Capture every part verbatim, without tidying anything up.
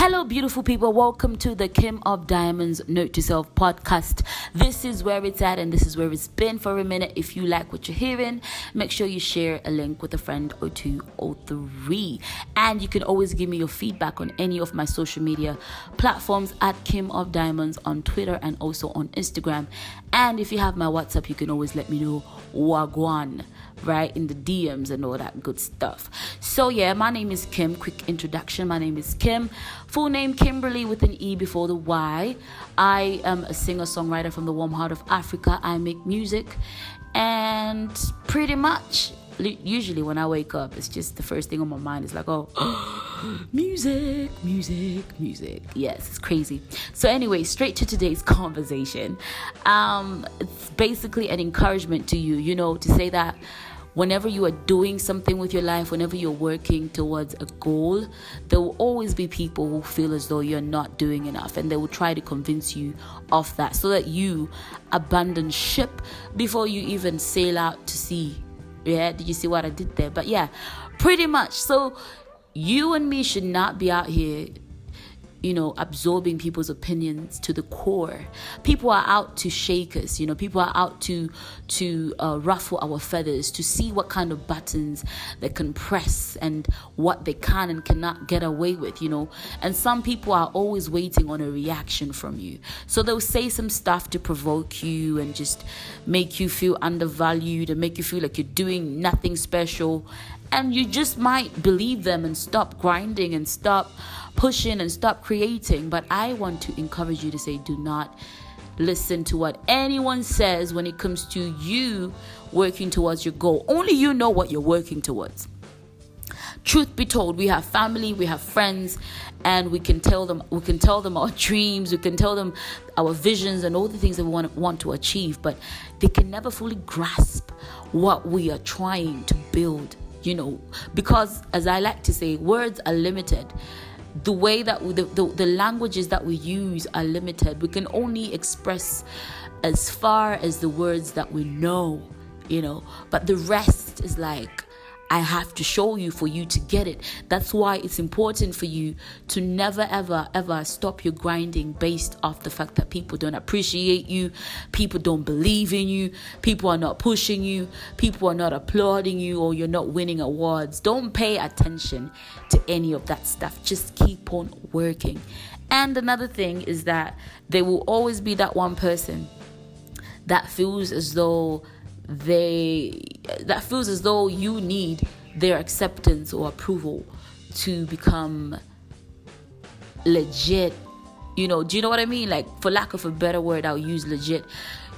Hello, beautiful people. Welcome to the Kim of Diamonds Note to Self podcast. This is where it's at and this is where it's been for a minute. If you like what you're hearing, make sure you share a link with a friend or two or three. And you can always give me your feedback on any of my social media platforms at Kim of Diamonds on Twitter and also on Instagram. And if you have my WhatsApp, you can always let me know wagwan, right, in the D Ms and all that good stuff. So yeah, my name is Kim. Quick introduction. My name is Kim. Full name Kimberly with an E before the Y. I am a singer-songwriter from the warm heart of Africa. I make music, and pretty much, usually when I wake up, it's just the first thing on my mind is like, oh, music, music, music. Yes, it's crazy. So anyway, straight to today's conversation. Um, it's basically an encouragement to you, you know, to say that whenever you are doing something with your life, whenever you're working towards a goal, there will always be people who feel as though you're not doing enough, and they will try to convince you of that so that you abandon ship before you even sail out to sea. Yeah, did you see what I did there? But yeah, pretty much. So you and me should not be out here, you know, absorbing people's opinions to the core. People are out to shake us, you know, people are out to to uh, ruffle our feathers, to see what kind of buttons they can press and what they can and cannot get away with, you know. And some people are always waiting on a reaction from you. So they'll say some stuff to provoke you and just make you feel undervalued and make you feel like you're doing nothing special. And you just might believe them and stop grinding and stop pushing and stop creating. But I want to encourage you to say, do not listen to what anyone says when it comes to you working towards your goal. Only you know what you're working towards. Truth be told, we have family, we have friends, and we can tell them we can tell them our dreams, we can tell them our visions and all the things that we want, want to achieve, but they can never fully grasp what we are trying to build. You know, because as I like to say, words are limited. The way that we, the, the, the languages that we use are limited. We can only express as far as the words that we know, you know, but the rest is like, I have to show you for you to get it. That's why it's important for you to never, ever, ever stop your grinding based off the fact that people don't appreciate you, people don't believe in you, people are not pushing you, people are not applauding you, or you're not winning awards. Don't pay attention to any of that stuff. Just keep on working. And another thing is that there will always be that one person that feels as though they that feels as though you need their acceptance or approval to become legit. You know, do you know what I mean? Like, for lack of a better word, I'll use legit.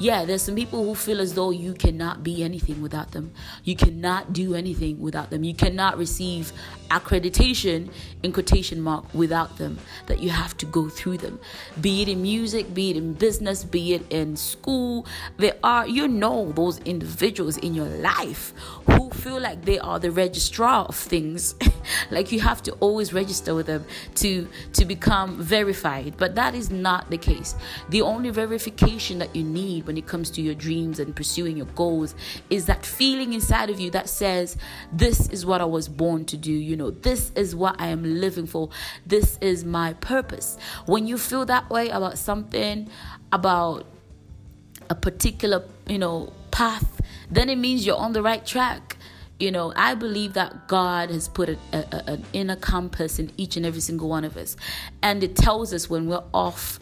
Yeah, there's some people who feel as though you cannot be anything without them. You cannot do anything without them. You cannot receive accreditation, in quotation mark, without them. That you have to go through them. Be it in music, be it in business, be it in school. There are, you know, those individuals in your life who feel like they are the registrar of things. Like, you have to always register with them to, to become verified. But that is not the case. The only verification that you need when it comes to your dreams and pursuing your goals is that feeling inside of you that says, this is what I was born to do, you know, this is what I am living for, this is my purpose. When you feel that way about something, about a particular, you know, path, then it means you're on the right track. You know, I believe that God has put a, a, an inner compass in each and every single one of us, and it tells us when we're off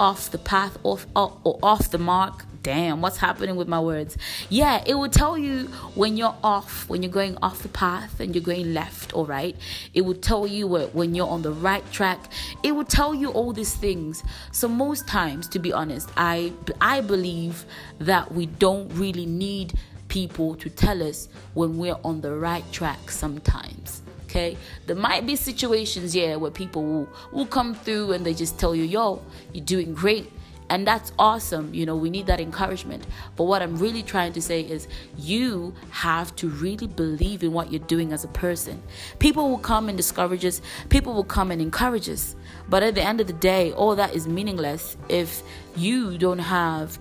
off the path, off, off or off the mark. Damn, what's happening with my words? Yeah, it will tell you when you're off, when you're going off the path and you're going left or right. It will tell you when you're on the right track. It will tell you all these things. So most times, to be honest, I, I believe that we don't really need people to tell us when we're on the right track sometimes. Okay, there might be situations, yeah, where people will, will come through and they just tell you, yo, you're doing great. And that's awesome. You know, we need that encouragement. But what I'm really trying to say is you have to really believe in what you're doing as a person. People will come and discourage us. People will come and encourage us. But at the end of the day, all that is meaningless if you don't have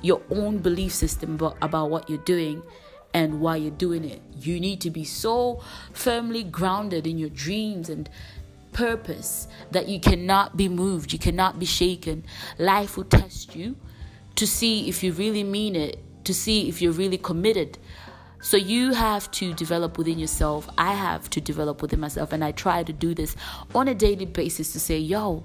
your own belief system about what you're doing and why you're doing it. You need to be so firmly grounded in your dreams and purpose, that you cannot be moved, you cannot be shaken. Life will test you to see if you really mean it, to see if you're really committed. So you have to develop within yourself. I have to develop within myself. And I try to do this on a daily basis to say, yo,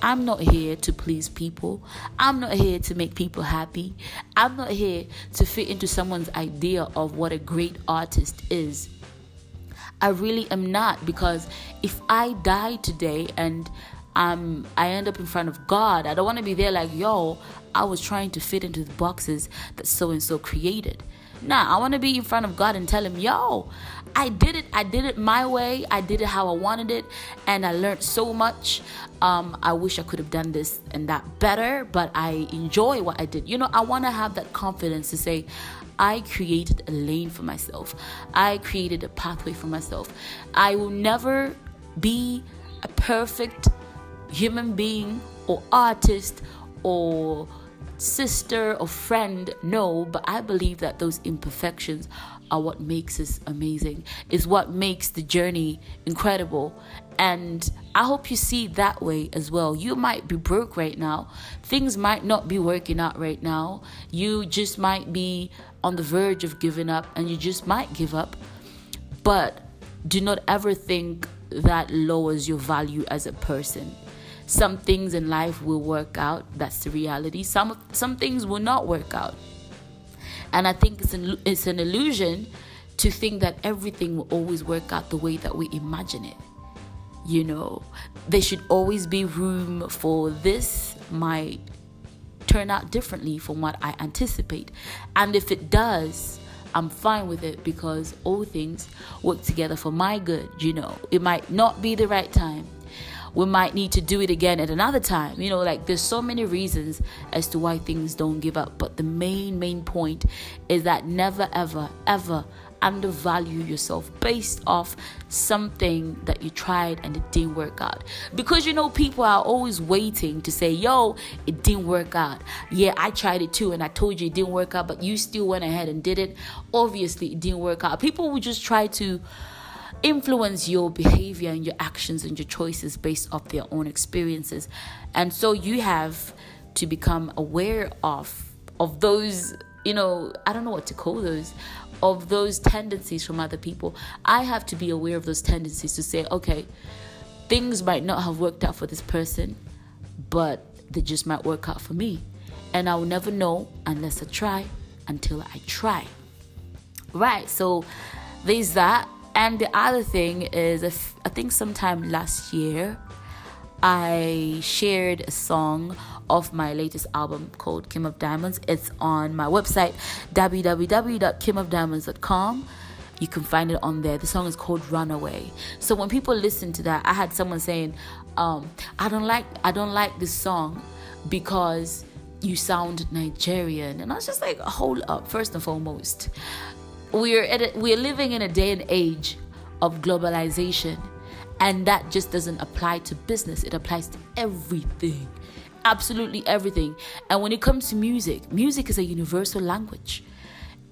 I'm not here to please people. I'm not here to make people happy. I'm not here to fit into someone's idea of what a great artist is. I really am not, because if I die today and um, I end up in front of God, I don't want to be there like, yo, I was trying to fit into the boxes that so-and-so created. Nah, I want to be in front of God and tell him, yo, I did it. I did it my way. I did it how I wanted it. And I learned so much. Um, I wish I could have done this and that better, but I enjoy what I did. You know, I want to have that confidence to say, I created a lane for myself. I created a pathway for myself. I will never be a perfect human being or artist or sister or friend, no, but I believe that those imperfections are what makes us amazing, is what makes the journey incredible. And I hope you see that way as well. You might be broke right now. Things might not be working out right now. You just might be on the verge of giving up, and you just might give up. But do not ever think that lowers your value as a person. Some things in life will work out. That's the reality. Some some things will not work out. And I think it's an, it's an illusion to think that everything will always work out the way that we imagine it. You know, there should always be room for this might turn out differently from what I anticipate. And if it does, I'm fine with it, because all things work together for my good. You know, it might not be the right time. We might need to do it again at another time. You know, like there's so many reasons as to why things don't give up. But the main, main point is that never, ever, ever undervalue yourself based off something that you tried and it didn't work out. Because, you know, people are always waiting to say, yo, it didn't work out. Yeah, I tried it too and I told you it didn't work out, but you still went ahead and did it. Obviously, it didn't work out. People will just try to influence your behavior and your actions and your choices based off their own experiences. And so you have to become aware of of those, you know, I don't know what to call those, of those tendencies from other people. I have to be aware of those tendencies to say, okay, things might not have worked out for this person, but they just might work out for me. And I will never know unless I try, until I try. Right, so there's that. And the other thing is, if, I think sometime last year, I shared a song of my latest album called Kim of Diamonds. It's on my website, w w w dot kim of diamonds dot com. You can find it on there. The song is called Runaway. So when people listen to that, I had someone saying, um, I don't like, I don't like this song because you sound Nigerian. And I was just like, hold up, first and foremost. We're at a, we're living in a day and age of globalization, and that just doesn't apply to business. It applies to everything, absolutely everything. And when it comes to music, music is a universal language.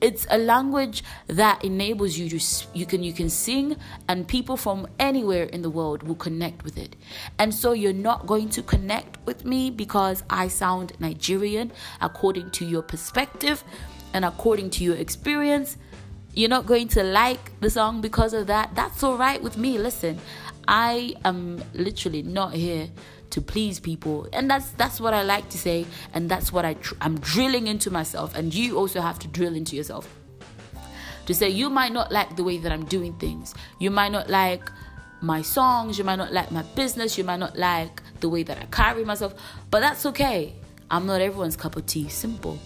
It's a language that enables you to you can you can sing, and people from anywhere in the world will connect with it. And so you're not going to connect with me because I sound Nigerian according to your perspective and according to your experience. You're not going to like the song because of that. That's all right with me. Listen, I am literally not here to please people. And that's that's what I like to say. And that's what I tr- I'm drilling into myself. And you also have to drill into yourself. To say, you might not like the way that I'm doing things. You might not like my songs. You might not like my business. You might not like the way that I carry myself. But that's okay. I'm not everyone's cup of tea. Simple.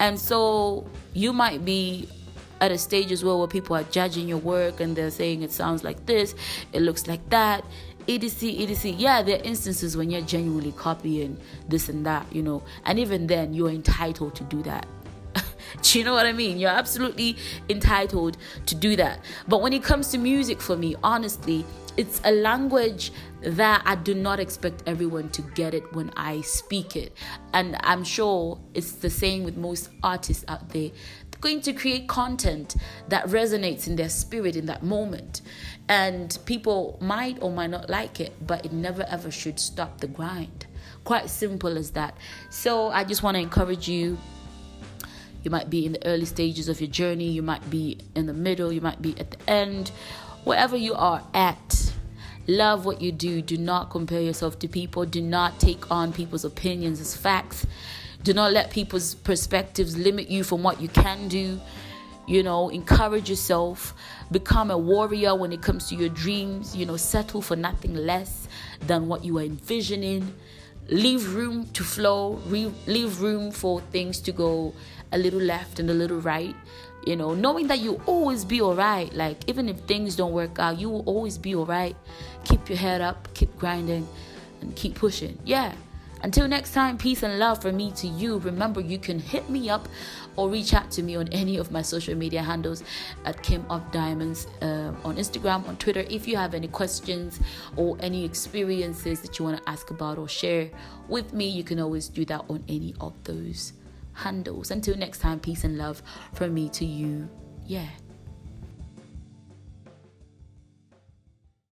And so you might be at a stage as well where people are judging your work and they're saying it sounds like this, it looks like that, et cetera, et cetera Yeah, there are instances when you're genuinely copying this and that, you know, and even then you're entitled to do that. Do you know what I mean? You're absolutely entitled to do that. But when it comes to music, for me, honestly, it's a language that I do not expect everyone to get it when I speak it. And I'm sure it's the same with most artists out there. going to create content that resonates in their spirit in that moment. And people might or might not like it, but it never ever should stop the grind. Quite simple as that. So I just want to encourage you. You might be in the early stages of your journey. You might be in the middle. You might be at the end. Wherever you are at, love what you do. Do not compare yourself to people. Do not take on people's opinions as facts. Do not let people's perspectives limit you from what you can do. You know, encourage yourself. Become a warrior when it comes to your dreams. You know, settle for nothing less than what you are envisioning. Leave room to flow. Re- leave room for things to go a little left and a little right. You know, knowing that you'll always be all right. Like, even if things don't work out, you will always be all right. Keep your head up, keep grinding, and keep pushing. Yeah. Until next time, peace and love from me to you. Remember, you can hit me up or reach out to me on any of my social media handles at Kim of Diamonds uh, on Instagram, on Twitter. If you have any questions or any experiences that you want to ask about or share with me, you can always do that on any of those handles. Until next time, peace and love from me to you. Yeah.